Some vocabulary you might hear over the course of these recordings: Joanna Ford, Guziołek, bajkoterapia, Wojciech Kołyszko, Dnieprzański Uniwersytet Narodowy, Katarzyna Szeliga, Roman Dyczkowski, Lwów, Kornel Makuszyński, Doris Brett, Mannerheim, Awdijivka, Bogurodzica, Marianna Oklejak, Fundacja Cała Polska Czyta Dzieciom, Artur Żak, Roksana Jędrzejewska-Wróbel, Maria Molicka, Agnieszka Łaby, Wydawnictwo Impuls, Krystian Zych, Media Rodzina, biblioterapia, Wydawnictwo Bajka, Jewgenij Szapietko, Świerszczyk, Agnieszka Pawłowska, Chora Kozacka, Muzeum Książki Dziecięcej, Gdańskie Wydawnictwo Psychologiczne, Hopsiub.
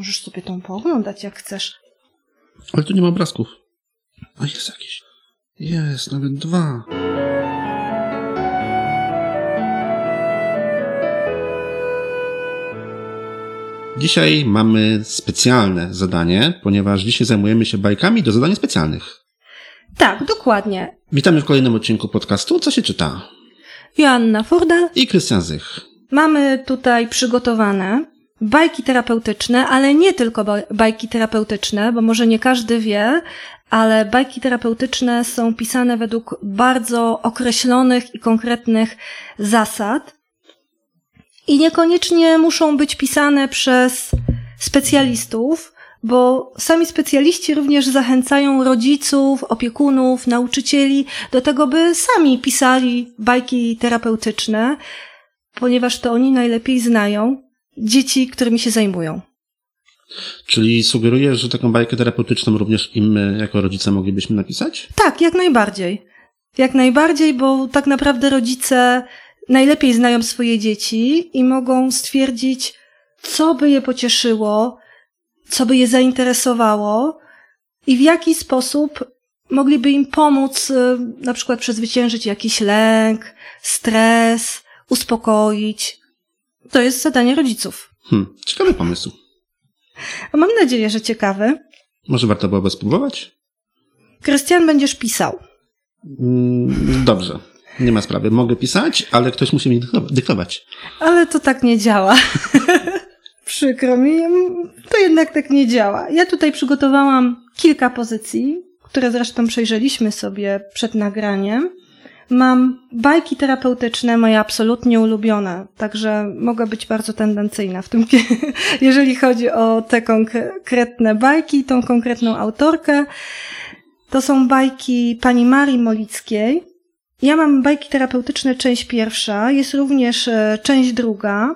Możesz sobie tą pooglądać, jak chcesz. Ale tu nie ma obrazków. A jest jakieś. Jest, nawet dwa. Dzisiaj mamy specjalne zadanie, ponieważ dzisiaj zajmujemy się bajkami do zadań specjalnych. Tak, dokładnie. Witamy w kolejnym odcinku podcastu Co się czyta? Joanna Forda i Krystian Zych. Mamy tutaj przygotowane bajki terapeutyczne, ale nie tylko bajki terapeutyczne, bo może nie każdy wie, ale bajki terapeutyczne są pisane według bardzo określonych i konkretnych zasad i niekoniecznie muszą być pisane przez specjalistów, bo sami specjaliści również zachęcają rodziców, opiekunów, nauczycieli do tego, by sami pisali bajki terapeutyczne, ponieważ to oni najlepiej znają dzieci, którymi się zajmują. Czyli sugerujesz, że taką bajkę terapeutyczną również im jako rodzice moglibyśmy napisać? Tak, jak najbardziej. Jak najbardziej, bo tak naprawdę rodzice najlepiej znają swoje dzieci i mogą stwierdzić, co by je pocieszyło, co by je zainteresowało i w jaki sposób mogliby im pomóc, na przykład przezwyciężyć jakiś lęk, stres, uspokoić. To jest zadanie rodziców. Ciekawy pomysł. A mam nadzieję, że ciekawy. Może warto byłoby spróbować? Krystian, będziesz pisał. Dobrze. Nie ma sprawy. Mogę pisać, ale ktoś musi mi dyktować. Ale to tak nie działa. Przykro mi. To jednak tak nie działa. Ja tutaj przygotowałam kilka pozycji, które zresztą przejrzeliśmy sobie przed nagraniem. Mam bajki terapeutyczne, moje absolutnie ulubione, także mogę być bardzo tendencyjna w tym, jeżeli chodzi o te konkretne bajki, tą konkretną autorkę. To są bajki pani Marii Molickiej. Ja mam bajki terapeutyczne, część pierwsza, jest również część druga.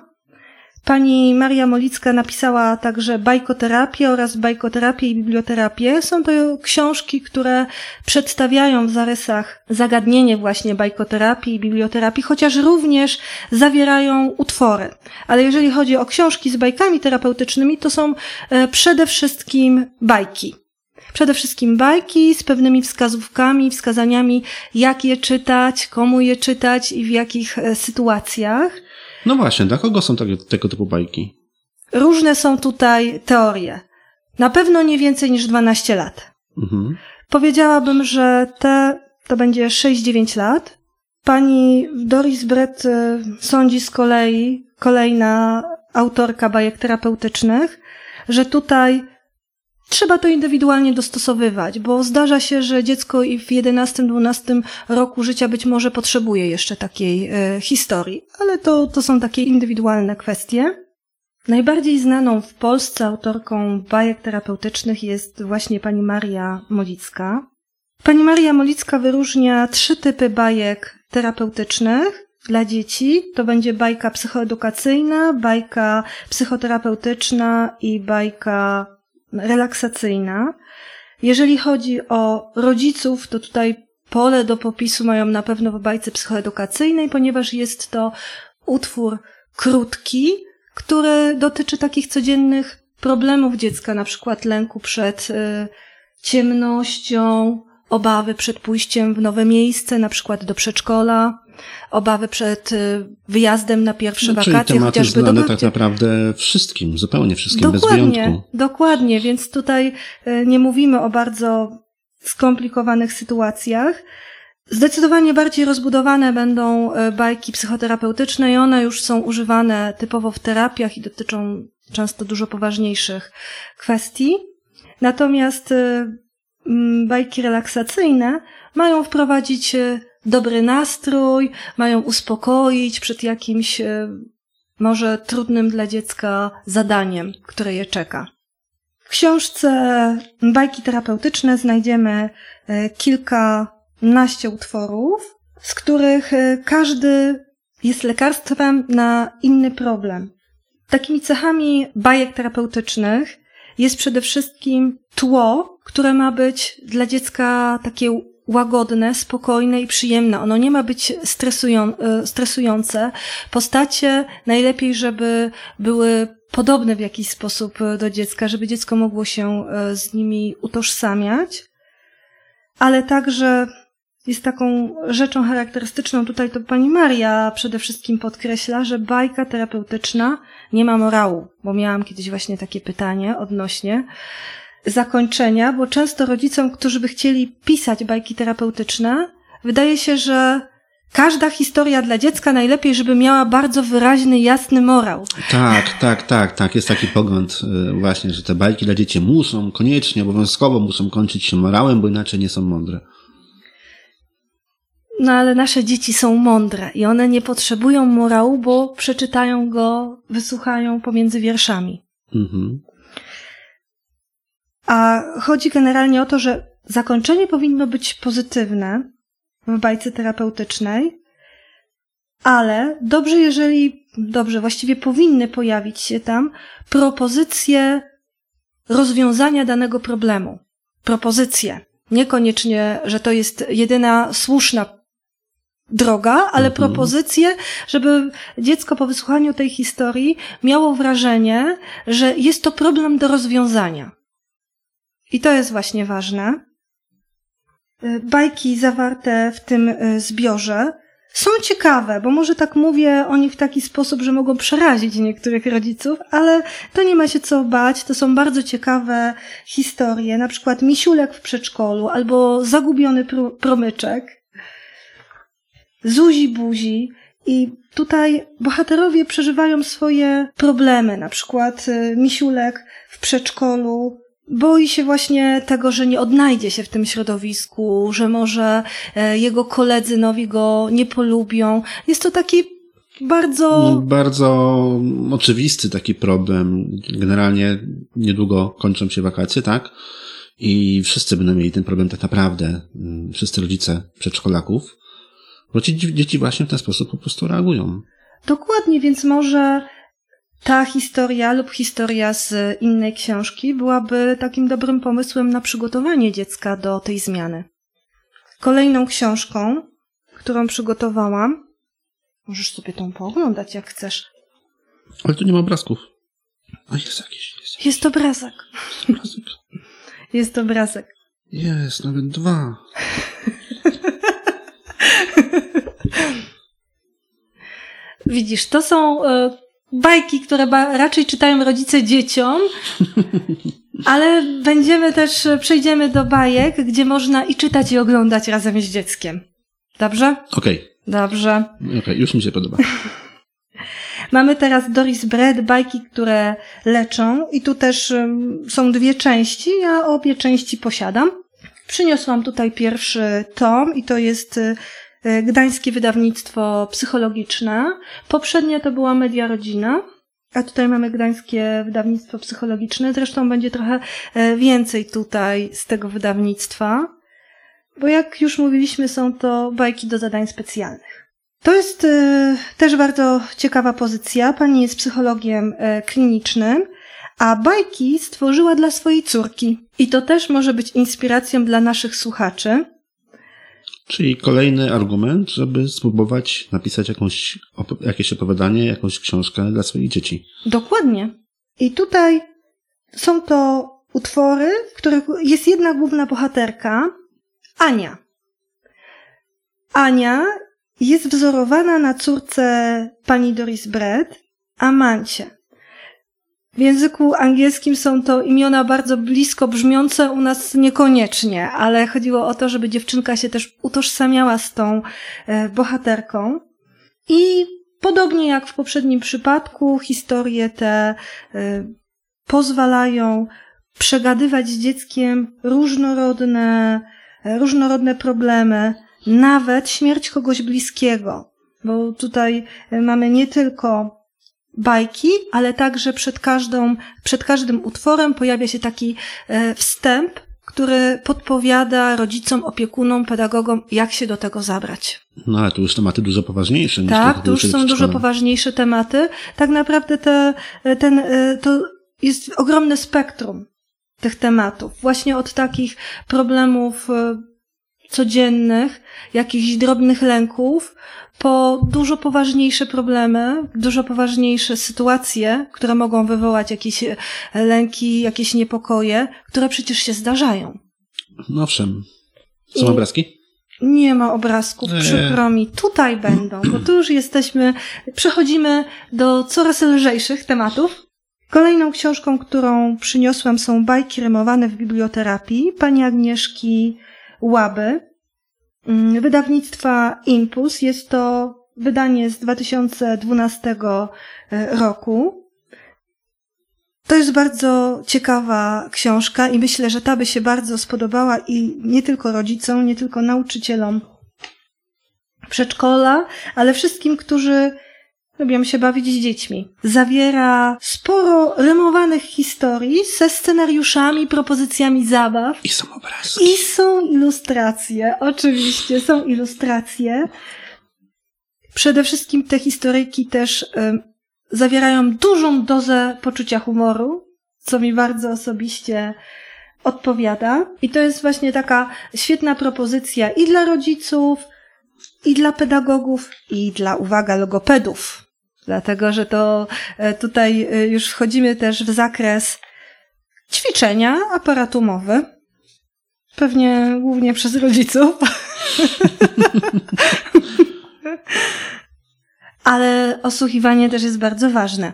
Pani Maria Molicka napisała także bajkoterapię oraz bajkoterapię i biblioterapię. Są to książki, które przedstawiają w zarysach zagadnienie właśnie bajkoterapii i biblioterapii, chociaż również zawierają utwory. Ale jeżeli chodzi o książki z bajkami terapeutycznymi, to są przede wszystkim bajki. Przede wszystkim bajki z pewnymi wskazówkami, wskazaniami, jak je czytać, komu je czytać i w jakich sytuacjach. No właśnie, dla kogo są tego typu bajki? Różne są tutaj teorie. Na pewno nie więcej niż 12 lat. Mhm. Powiedziałabym, że to będzie 6-9 lat. Pani Doris Brett sądzi z kolei, kolejna autorka bajek terapeutycznych, że tutaj trzeba to indywidualnie dostosowywać, bo zdarza się, że dziecko i w 11-12 roku życia być może potrzebuje jeszcze takiej historii, ale to są takie indywidualne kwestie. Najbardziej znaną w Polsce autorką bajek terapeutycznych jest właśnie pani Maria Molicka. Pani Maria Molicka wyróżnia 3 typy bajek terapeutycznych. Dla dzieci to będzie bajka psychoedukacyjna, bajka psychoterapeutyczna i bajka relaksacyjna. Jeżeli chodzi o rodziców, to tutaj pole do popisu mają na pewno w bajce psychoedukacyjnej, ponieważ jest to utwór krótki, który dotyczy takich codziennych problemów dziecka, na przykład lęku przed ciemnością, obawy przed pójściem w nowe miejsce, na przykład do przedszkola, obawy przed wyjazdem na pierwsze wakacje, chociażby do babci. Tak naprawdę wszystkim, zupełnie wszystkim, dokładnie, bez wyjątku. Dokładnie, więc tutaj nie mówimy o bardzo skomplikowanych sytuacjach. Zdecydowanie bardziej rozbudowane będą bajki psychoterapeutyczne i one już są używane typowo w terapiach i dotyczą często dużo poważniejszych kwestii. Natomiast bajki relaksacyjne mają wprowadzić dobry nastrój, mają uspokoić przed jakimś może trudnym dla dziecka zadaniem, które je czeka. W książce bajki terapeutyczne znajdziemy kilkanaście utworów, z których każdy jest lekarstwem na inny problem. Takimi cechami bajek terapeutycznych jest przede wszystkim tło, które ma być dla dziecka takie łagodne, spokojne i przyjemne. Ono nie ma być stresujące. Postacie najlepiej, żeby były podobne w jakiś sposób do dziecka, żeby dziecko mogło się z nimi utożsamiać. Ale także jest taką rzeczą charakterystyczną, tutaj to pani Maria przede wszystkim podkreśla, że bajka terapeutyczna nie ma morału, bo miałam kiedyś właśnie takie pytanie odnośnie zakończenia, bo często rodzicom, którzy by chcieli pisać bajki terapeutyczne, wydaje się, że każda historia dla dziecka najlepiej, żeby miała bardzo wyraźny, jasny morał. Tak. Jest taki pogląd właśnie, że te bajki dla dzieci muszą, koniecznie, obowiązkowo muszą kończyć się morałem, bo inaczej nie są mądre. No ale nasze dzieci są mądre i one nie potrzebują morału, bo przeczytają go, wysłuchają pomiędzy wierszami. Mhm. A chodzi generalnie o to, że zakończenie powinno być pozytywne w bajce terapeutycznej, ale właściwie powinny pojawić się tam propozycje rozwiązania danego problemu. Propozycje. Niekoniecznie, że to jest jedyna słuszna droga, ale propozycje, żeby dziecko po wysłuchaniu tej historii miało wrażenie, że jest to problem do rozwiązania. I to jest właśnie ważne. Bajki zawarte w tym zbiorze są ciekawe, bo może tak mówię o nich w taki sposób, że mogą przerazić niektórych rodziców, ale to nie ma się co bać, to są bardzo ciekawe historie, na przykład Misiulek w przedszkolu albo Zagubiony promyczek, Zuzi Buzi. I tutaj bohaterowie przeżywają swoje problemy, na przykład Misiulek w przedszkolu boi się właśnie tego, że nie odnajdzie się w tym środowisku, że może jego koledzy nowi go nie polubią. Jest to taki bardzo oczywisty taki problem. Generalnie niedługo kończą się wakacje, tak? I wszyscy będą mieli ten problem tak naprawdę. Wszyscy rodzice przedszkolaków. Bo dzieci właśnie w ten sposób po prostu reagują. Dokładnie, więc może ta historia lub historia z innej książki byłaby takim dobrym pomysłem na przygotowanie dziecka do tej zmiany. Kolejną książką, którą przygotowałam, możesz sobie tą pooglądać jak chcesz. Ale tu nie ma obrazków. A jest jakiś. Jest obrazek. Jest obrazek. Jest, nawet dwa. Widzisz, to są bajki, które raczej czytają rodzice dzieciom, ale przejdziemy do bajek, gdzie można i czytać, i oglądać razem z dzieckiem. Dobrze? Okej. Dobrze. Okej, już mi się podoba. Mamy teraz Doris Brett, bajki, które leczą, i tu też są dwie części, ja obie części posiadam. Przyniosłam tutaj pierwszy tom i to jest Gdańskie Wydawnictwo Psychologiczne. Poprzednie to była Media Rodzina, a tutaj mamy Gdańskie Wydawnictwo Psychologiczne. Zresztą będzie trochę więcej tutaj z tego wydawnictwa, bo jak już mówiliśmy, są to bajki do zadań specjalnych. To jest też bardzo ciekawa pozycja. Pani jest psychologiem klinicznym, a bajki stworzyła dla swojej córki. I to też może być inspiracją dla naszych słuchaczy. Czyli kolejny argument, żeby spróbować napisać jakieś opowiadanie, jakąś książkę dla swoich dzieci. Dokładnie. I tutaj są to utwory, w których jest jedna główna bohaterka, Ania. Ania jest wzorowana na córce pani Doris Brett, Amancie. W języku angielskim są to imiona bardzo blisko brzmiące, u nas niekoniecznie, ale chodziło o to, żeby dziewczynka się też utożsamiała z tą bohaterką. I podobnie jak w poprzednim przypadku, historie te pozwalają przegadywać z dzieckiem różnorodne problemy, nawet śmierć kogoś bliskiego, bo tutaj mamy nie tylko bajki, ale także przed każdym utworem pojawia się taki wstęp, który podpowiada rodzicom, opiekunom, pedagogom, jak się do tego zabrać. No ale tu już tematy dużo poważniejsze. Tak, to już są dużo poważniejsze tematy. Tak naprawdę to jest ogromne spektrum tych tematów. Właśnie od takich problemów codziennych, jakichś drobnych lęków po dużo poważniejsze problemy, dużo poważniejsze sytuacje, które mogą wywołać jakieś lęki, jakieś niepokoje, które przecież się zdarzają. No owszem. Są obrazki? Nie ma obrazków, przykro mi. Tutaj będą, bo tu już jesteśmy, przechodzimy do coraz lżejszych tematów. Kolejną książką, którą przyniosłam, są bajki rymowane w biblioterapii pani Agnieszki Łaby, wydawnictwa Impuls. Jest to wydanie z 2012 roku. To jest bardzo ciekawa książka i myślę, że ta by się bardzo spodobała i nie tylko rodzicom, nie tylko nauczycielom przedszkola, ale wszystkim, którzy lubią się bawić z dziećmi. Zawiera sporo rymowanych historii ze scenariuszami, propozycjami zabaw. I są obrazki. I są ilustracje. Oczywiście są ilustracje. Przede wszystkim te historyjki też zawierają dużą dozę poczucia humoru, co mi bardzo osobiście odpowiada. I to jest właśnie taka świetna propozycja i dla rodziców, i dla pedagogów, i dla, uwaga, logopedów. Dlatego, że to tutaj już wchodzimy też w zakres ćwiczenia, aparat umowy. Pewnie głównie przez rodziców. Ale osłuchiwanie też jest bardzo ważne.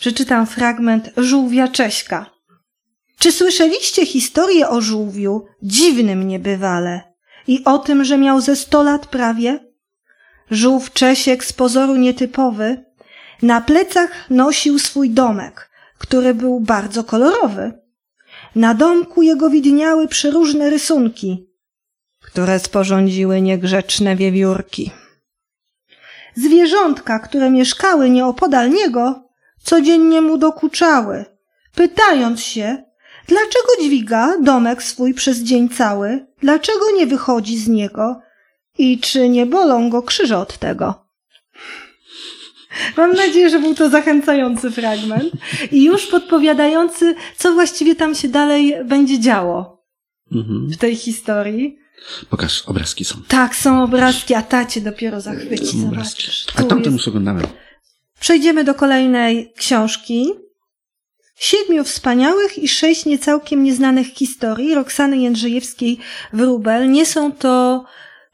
Przeczytam fragment Żółwia Cześka. Czy słyszeliście historię o żółwiu, dziwnym niebywale, i o tym, że miał ze 100 lat prawie? Żółw Czesiek, z pozoru nietypowy, na plecach nosił swój domek, który był bardzo kolorowy. Na domku jego widniały przeróżne rysunki, które sporządziły niegrzeczne wiewiórki. Zwierzątka, które mieszkały nieopodal niego, codziennie mu dokuczały, pytając się, dlaczego dźwiga domek swój przez dzień cały, dlaczego nie wychodzi z niego i czy nie bolą go krzyże od tego. Mam nadzieję, że był to zachęcający fragment i już podpowiadający, co właściwie tam się dalej będzie działo w tej historii. Pokaż, obrazki są. Tak, są obrazki, a ta cię dopiero zachwyci. Zobaczysz. A tamtym już oglądamy. Przejdziemy do kolejnej książki. 7 wspaniałych i 6 niecałkiem nieznanych historii Roksany Jędrzejewskiej-Wróbel. Nie są to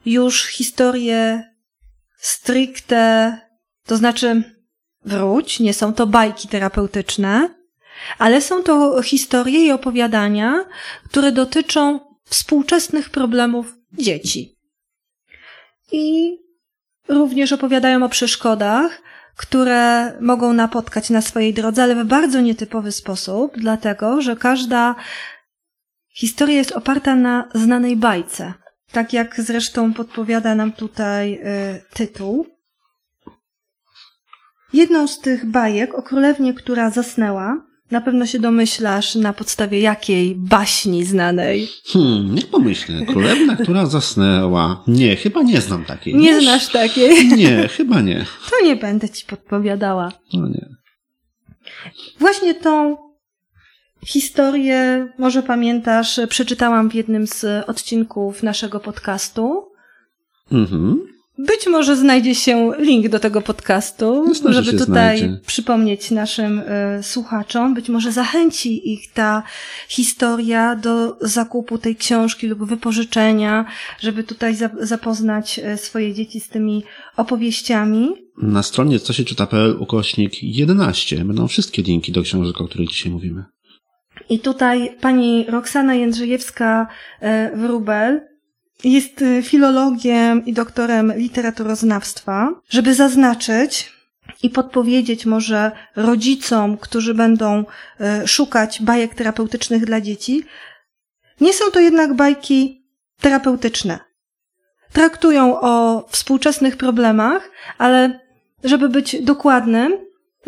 już historie stricte, to znaczy wróć, nie są to bajki terapeutyczne, ale są to historie i opowiadania, które dotyczą współczesnych problemów dzieci. I również opowiadają o przeszkodach, które mogą napotkać na swojej drodze, ale w bardzo nietypowy sposób, dlatego, że każda historia jest oparta na znanej bajce. Tak jak zresztą podpowiada nam tutaj tytuł. Jedną z tych bajek o królewnie, która zasnęła. Na pewno się domyślasz, na podstawie jakiej baśni znanej. Niech pomyślę. Królewna, która zasnęła. Nie, chyba nie znam takiej. Nie znasz takiej? Nie, chyba nie. To nie będę ci podpowiadała. No nie. Właśnie tą historię, może pamiętasz, przeczytałam w jednym z odcinków naszego podcastu. Mhm. Być może znajdzie się link do tego podcastu, myślę, żeby tutaj znajdzie. Przypomnieć naszym słuchaczom. Być może zachęci ich ta historia do zakupu tej książki lub wypożyczenia, żeby tutaj zapoznać swoje dzieci z tymi opowieściami. Na stronie cosieczyta.pl/11 będą wszystkie linki do książek, o których dzisiaj mówimy. I tutaj pani Roksana Jędrzejewska-Wróbel jest filologiem i doktorem literaturoznawstwa. Żeby zaznaczyć i podpowiedzieć może rodzicom, którzy będą szukać bajek terapeutycznych dla dzieci, nie są to jednak bajki terapeutyczne. Traktują o współczesnych problemach, ale żeby być dokładnym,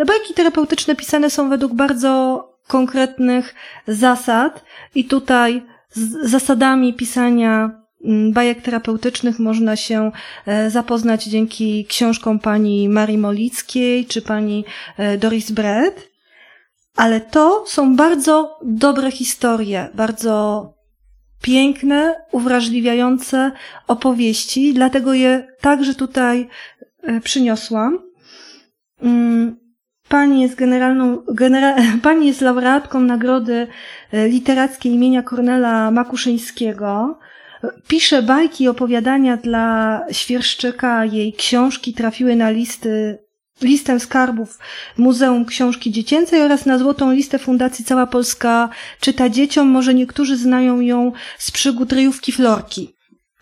bajki terapeutyczne pisane są według bardzo konkretnych zasad i tutaj z zasadami pisania bajek terapeutycznych można się zapoznać dzięki książkom pani Marii Molickiej czy pani Doris Brett, ale to są bardzo dobre historie, bardzo piękne, uwrażliwiające opowieści, dlatego je także tutaj przyniosłam. Pani jest laureatką Nagrody Literackiej imienia Kornela Makuszyńskiego. Pisze bajki i opowiadania dla Świerszczyka. Jej książki trafiły na listę skarbów Muzeum Książki Dziecięcej oraz na złotą listę Fundacji Cała Polska Czyta Dzieciom. Może niektórzy znają ją z przygód Ryjówki Florki.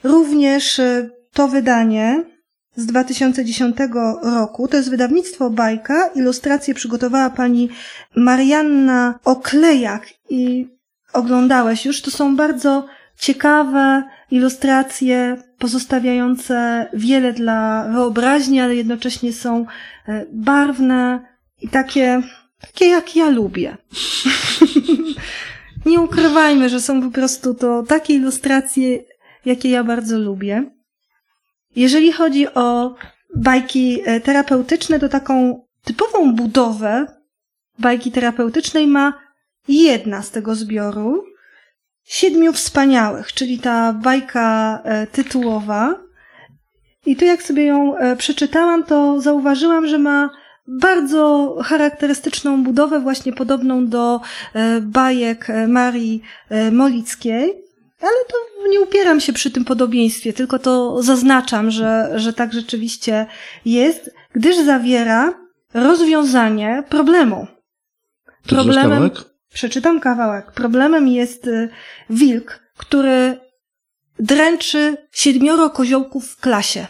Również to wydanie z 2010 roku, to jest wydawnictwo Bajka. Ilustrację przygotowała pani Marianna Oklejak i oglądałeś już. To są bardzo ciekawe ilustracje pozostawiające wiele dla wyobraźni, ale jednocześnie są barwne i takie jak ja lubię. Nie ukrywajmy, że są po prostu to takie ilustracje, jakie ja bardzo lubię. Jeżeli chodzi o bajki terapeutyczne, to taką typową budowę bajki terapeutycznej ma jedna z tego zbioru, 7 wspaniałych, czyli ta bajka tytułowa. I tu jak sobie ją przeczytałam, to zauważyłam, że ma bardzo charakterystyczną budowę, właśnie podobną do bajek Marii Molickiej, ale to nie upieram się przy tym podobieństwie, tylko to zaznaczam, że tak rzeczywiście jest, gdyż zawiera rozwiązanie problemu. Przeczytam kawałek. Problemem jest wilk, który dręczy 7 koziołków w klasie.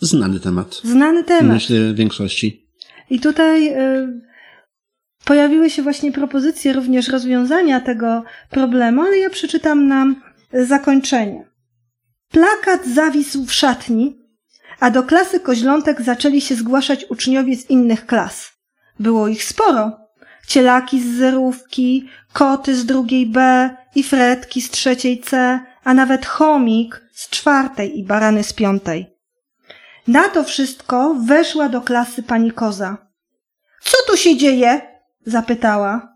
Znany temat. Myślę większości. I tutaj pojawiły się właśnie propozycje również rozwiązania tego problemu, ale ja przeczytam nam zakończenie. Plakat zawisł w szatni, a do klasy koźlątek zaczęli się zgłaszać uczniowie z innych klas. Było ich sporo. Cielaki z zerówki, koty z 2B i fretki z 3C, a nawet chomik z 4 i barany z 5. Na to wszystko weszła do klasy pani koza. Co tu się dzieje? Zapytała.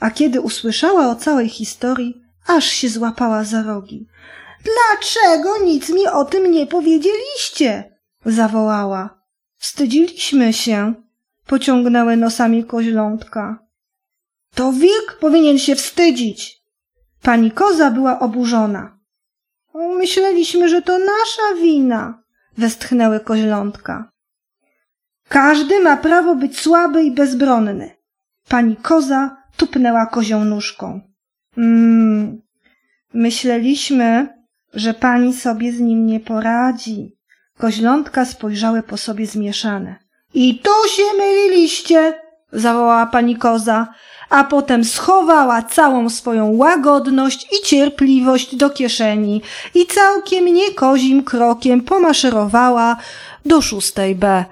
A kiedy usłyszała o całej historii, aż się złapała za rogi. Dlaczego nic mi o tym nie powiedzieliście? Zawołała. Wstydziliśmy się. Pociągnęły nosami koźlątka. To wilk powinien się wstydzić. Pani koza była oburzona. Myśleliśmy, że to nasza wina, westchnęły koźlątka. Każdy ma prawo być słaby i bezbronny. Pani koza tupnęła kozią nóżką. Myśleliśmy, że pani sobie z nim nie poradzi. Koźlątka spojrzały po sobie zmieszane. I tu się myliliście, zawołała pani koza, a potem schowała całą swoją łagodność i cierpliwość do kieszeni i całkiem niekozim krokiem pomaszerowała do 6B.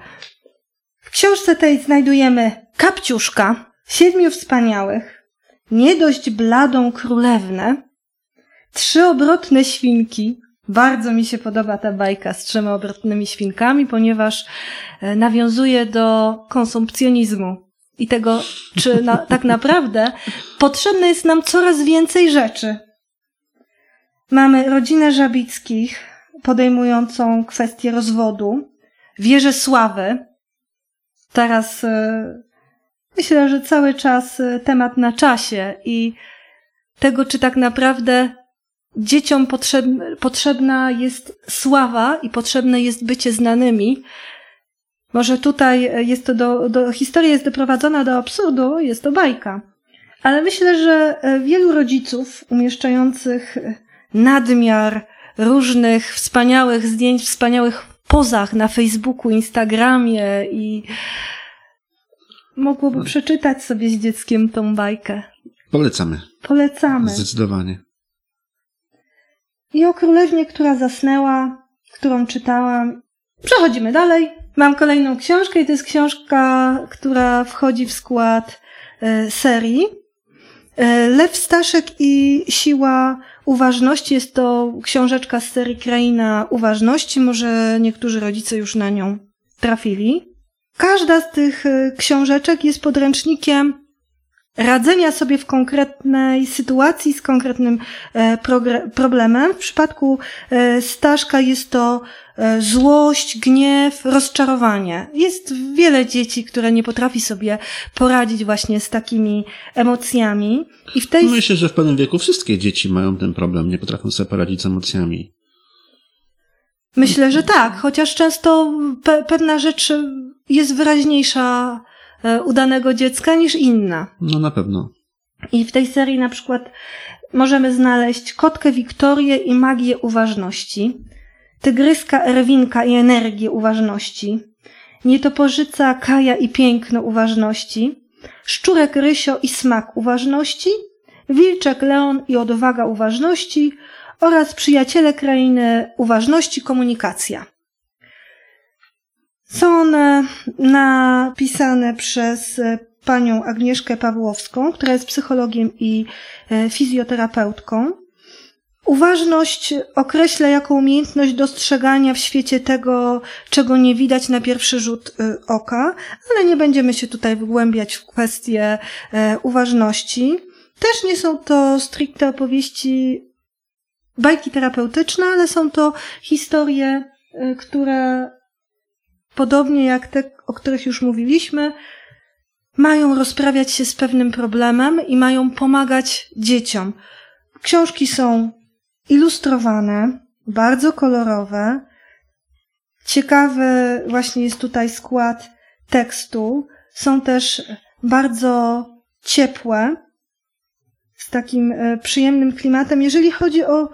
W książce tej znajdujemy Kapciuszka, 7 wspaniałych, nie dość bladą królewnę, 3 obrotne świnki. Bardzo mi się podoba ta bajka z 3 obrotnymi świnkami, ponieważ nawiązuje do konsumpcjonizmu i tego, czy tak naprawdę potrzebne jest nam coraz więcej rzeczy. Mamy rodzinę Żabickich podejmującą kwestię rozwodu, wieżę sławy. Teraz myślę, że cały czas temat na czasie i tego, czy tak naprawdę dzieciom potrzebna jest sława i potrzebne jest bycie znanymi. Może tutaj jest to historia jest doprowadzona do absurdu, jest to bajka. Ale myślę, że wielu rodziców umieszczających nadmiar różnych wspaniałych zdjęć, wspaniałych pozach na Facebooku, Instagramie i mogłoby przeczytać sobie z dzieckiem tą bajkę. Polecamy. Zdecydowanie. I o królewnie, która zasnęła, którą czytałam. Przechodzimy dalej. Mam kolejną książkę i to jest książka, która wchodzi w skład serii. Lew Staszek i siła uważności. Jest to książeczka z serii Kraina Uważności. Może niektórzy rodzice już na nią trafili. Każda z tych książeczek jest podręcznikiem radzenia sobie w konkretnej sytuacji z konkretnym problemem. W przypadku Staszka jest to złość, gniew, rozczarowanie. Jest wiele dzieci, które nie potrafi sobie poradzić właśnie z takimi emocjami. I w tej... Myślę, że w pewnym wieku wszystkie dzieci mają ten problem, nie potrafią sobie poradzić z emocjami. Myślę, że tak, chociaż często pewna rzecz jest wyraźniejsza u danego dziecka niż inna. No na pewno. I w tej serii na przykład możemy znaleźć Kotkę Wiktorię i Magię Uważności, Tygryska Erwinka i Energię Uważności, Nietoporzyca Kaja i Piękno Uważności, Szczurek Rysio i Smak Uważności, Wilczek Leon i Odwaga Uważności oraz Przyjaciele Krainy Uważności Komunikacja. Są one napisane przez panią Agnieszkę Pawłowską, która jest psychologiem i fizjoterapeutką. Uważność określa jako umiejętność dostrzegania w świecie tego, czego nie widać na pierwszy rzut oka, ale nie będziemy się tutaj wgłębiać w kwestię uważności. Też nie są to stricte opowieści, bajki terapeutyczne, ale są to historie, które podobnie jak te, o których już mówiliśmy, mają rozprawiać się z pewnym problemem i mają pomagać dzieciom. Książki są ilustrowane, bardzo kolorowe. Ciekawy właśnie jest tutaj skład tekstu. Są też bardzo ciepłe, z takim przyjemnym klimatem. Jeżeli chodzi o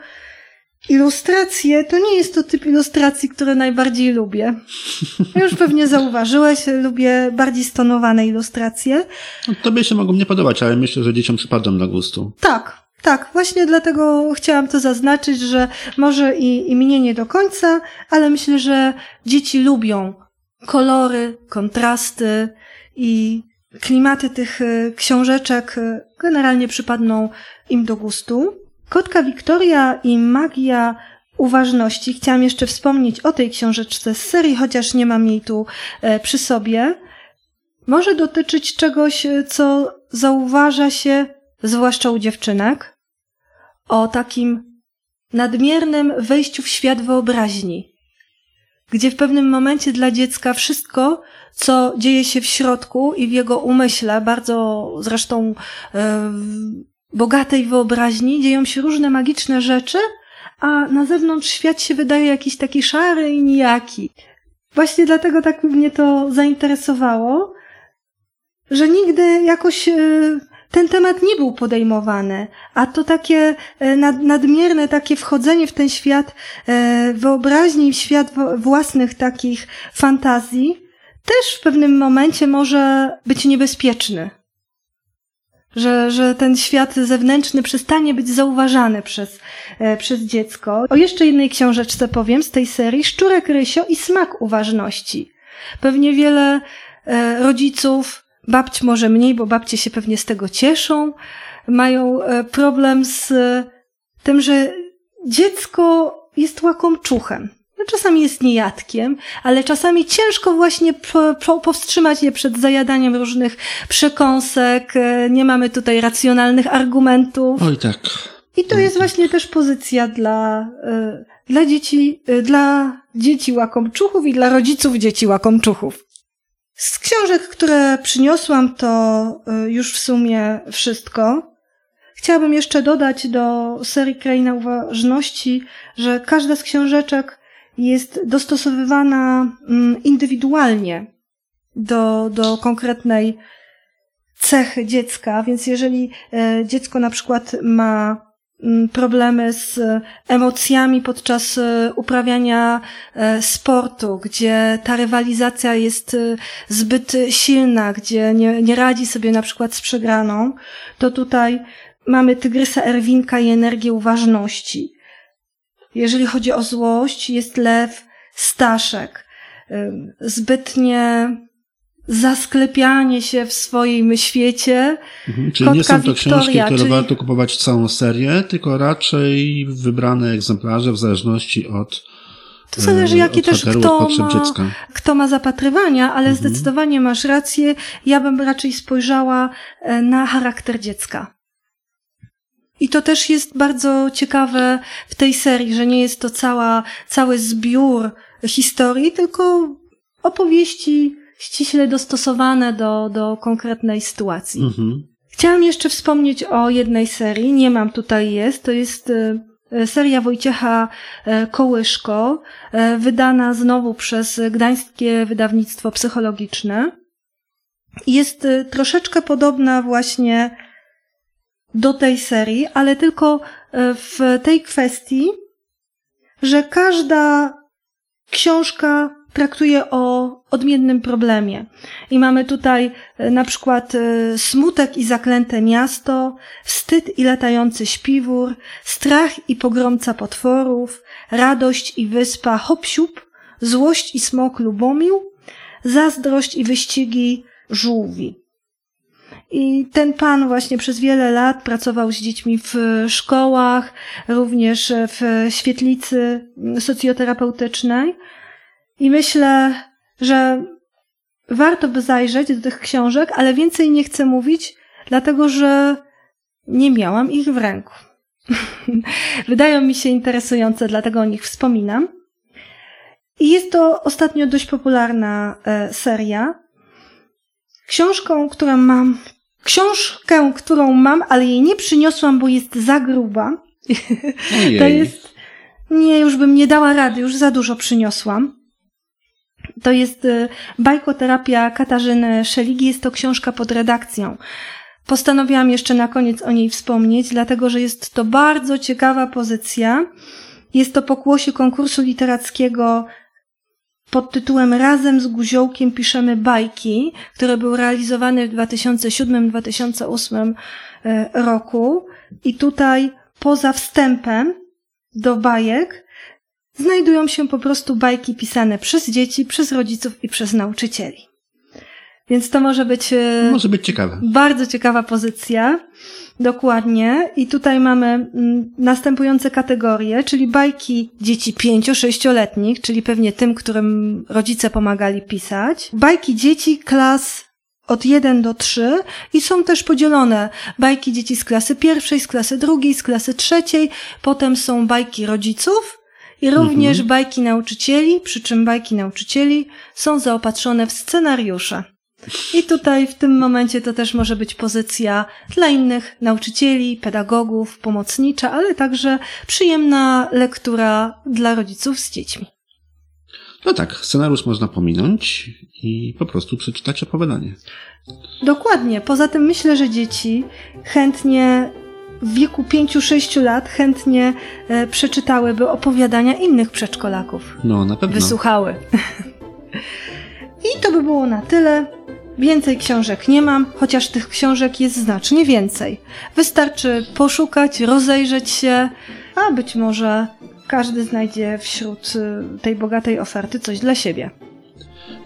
ilustracje, to nie jest to typ ilustracji, które najbardziej lubię. Już pewnie zauważyłeś, lubię bardziej stonowane ilustracje. No, tobie się mogą nie podobać, ale myślę, że dzieciom przypadną do gustu. Tak, tak. Właśnie dlatego chciałam to zaznaczyć, że może i mnie nie do końca, ale myślę, że dzieci lubią kolory, kontrasty i klimaty tych książeczek generalnie przypadną im do gustu. Kotka Wiktoria i Magia Uważności. Chciałam jeszcze wspomnieć o tej książeczce z serii, chociaż nie mam jej tu przy sobie. Może dotyczyć czegoś, co zauważa się, zwłaszcza u dziewczynek, o takim nadmiernym wejściu w świat wyobraźni, gdzie w pewnym momencie dla dziecka wszystko, co dzieje się w środku i w jego umyśle, bardzo zresztą bogatej wyobraźni, dzieją się różne magiczne rzeczy, a na zewnątrz świat się wydaje jakiś taki szary i nijaki. Właśnie dlatego tak mnie to zainteresowało, że nigdy jakoś ten temat nie był podejmowany, a to takie nadmierne takie wchodzenie w ten świat wyobraźni, w świat własnych takich fantazji też w pewnym momencie może być niebezpieczny. Że ten świat zewnętrzny przestanie być zauważany przez dziecko. O jeszcze jednej książeczce powiem z tej serii, Szczurek Rysio i Smak Uważności. Pewnie wiele rodziców, babć może mniej, bo babcie się pewnie z tego cieszą, mają problem z tym, że dziecko jest łakomczuchem. Czasami jest niejadkiem, ale czasami ciężko właśnie powstrzymać je przed zajadaniem różnych przekąsek. Nie mamy tutaj racjonalnych argumentów. Oj tak. I to jest właśnie też pozycja dla dzieci łakomczuchów i dla rodziców dzieci łakomczuchów. Z książek, które przyniosłam, to już w sumie wszystko. Chciałabym jeszcze dodać do serii Kraina Uważności, że każda z książeczek jest dostosowywana indywidualnie do konkretnej cechy dziecka, więc jeżeli dziecko na przykład ma problemy z emocjami podczas uprawiania sportu, gdzie ta rywalizacja jest zbyt silna, gdzie nie radzi sobie na przykład z przegraną, to tutaj mamy Tygrysa Erwinka i Energię Uważności. Jeżeli chodzi o złość, jest Lew Staszek. Zbytnie zasklepianie się w swoim świecie. Mhm, czyli Kotka nie są to Wiktoria, książki, które warto kupować całą serię, tylko raczej wybrane egzemplarze w zależności od To zależy, jakie też kto ma zapatrywania, ale zdecydowanie masz rację. Ja bym raczej spojrzała na charakter dziecka. I to też jest bardzo ciekawe w tej serii, że nie jest to cały zbiór historii, tylko opowieści ściśle dostosowane do konkretnej sytuacji. Chciałam jeszcze wspomnieć o jednej serii, nie mam tutaj to jest seria Wojciecha Kołyszko, wydana znowu przez Gdańskie Wydawnictwo Psychologiczne. Jest troszeczkę podobna właśnie do tej serii, ale tylko w tej kwestii, że każda książka traktuje o odmiennym problemie. I mamy tutaj na przykład smutek i zaklęte miasto, wstyd i latający śpiwór, strach i pogromca potworów, radość i wyspa Hopsiub, złość i smok Lubomił, zazdrość i wyścigi żółwi. I ten pan właśnie przez wiele lat pracował z dziećmi w szkołach, również w świetlicy socjoterapeutycznej. I myślę, że warto by zajrzeć do tych książek, ale więcej nie chcę mówić, dlatego że nie miałam ich w ręku. Wydają mi się interesujące, dlatego o nich wspominam. I jest to ostatnio dość popularna seria. Książkę, którą mam, ale jej nie przyniosłam, bo jest za gruba. Ojej. Już bym nie dała rady, już za dużo przyniosłam. To jest bajkoterapia Katarzyny Szeligi, jest to książka pod redakcją. Postanowiłam jeszcze na koniec o niej wspomnieć, dlatego że jest to bardzo ciekawa pozycja. Jest to pokłosie konkursu literackiego pod tytułem Razem z Guziołkiem piszemy bajki, który był realizowany w 2007-2008 roku. I tutaj poza wstępem do bajek znajdują się po prostu bajki pisane przez dzieci, przez rodziców i przez nauczycieli. Więc to może być ciekawe. Bardzo ciekawa pozycja. Dokładnie. I tutaj mamy następujące kategorie, czyli bajki dzieci 5-6-letnich, czyli pewnie tym, którym rodzice pomagali pisać. Bajki dzieci klas od 1-3 i są też podzielone bajki dzieci z klasy pierwszej, z klasy drugiej, z klasy trzeciej. Potem są bajki rodziców i również bajki nauczycieli, przy czym bajki nauczycieli są zaopatrzone w scenariusze. I tutaj w tym momencie to też może być pozycja dla innych nauczycieli, pedagogów, pomocnicza, ale także przyjemna lektura dla rodziców z dziećmi. No tak, scenariusz można pominąć i po prostu przeczytać opowiadanie. Dokładnie. Poza tym myślę, że dzieci chętnie w wieku 5-6 lat chętnie przeczytałyby opowiadania innych przedszkolaków. No, na pewno. Wysłuchały. I to by było na tyle. Więcej książek nie mam, chociaż tych książek jest znacznie więcej. Wystarczy poszukać, rozejrzeć się, a być może każdy znajdzie wśród tej bogatej oferty coś dla siebie.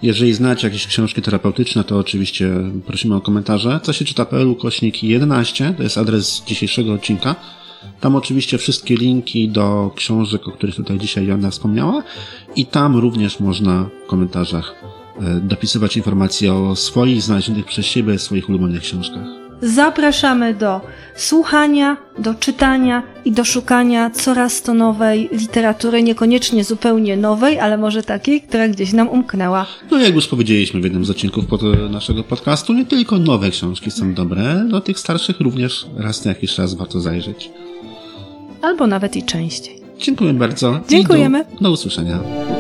Jeżeli znacie jakieś książki terapeutyczne, to oczywiście prosimy o komentarze. cosieczyta.pl/11, to jest adres dzisiejszego odcinka. Tam oczywiście wszystkie linki do książek, o których tutaj dzisiaj Joanna wspomniała, i tam również można w komentarzach dopisywać informacje o swoich znalezionych przez siebie, swoich ulubionych książkach. Zapraszamy do słuchania, do czytania i do szukania coraz to nowej literatury, niekoniecznie zupełnie nowej, ale może takiej, która gdzieś nam umknęła. No jak już powiedzieliśmy w jednym z odcinków naszego podcastu, nie tylko nowe książki są dobre, do tych starszych również raz na jakiś czas warto zajrzeć. Albo nawet i częściej. Dziękuję bardzo. Dziękujemy. Do usłyszenia.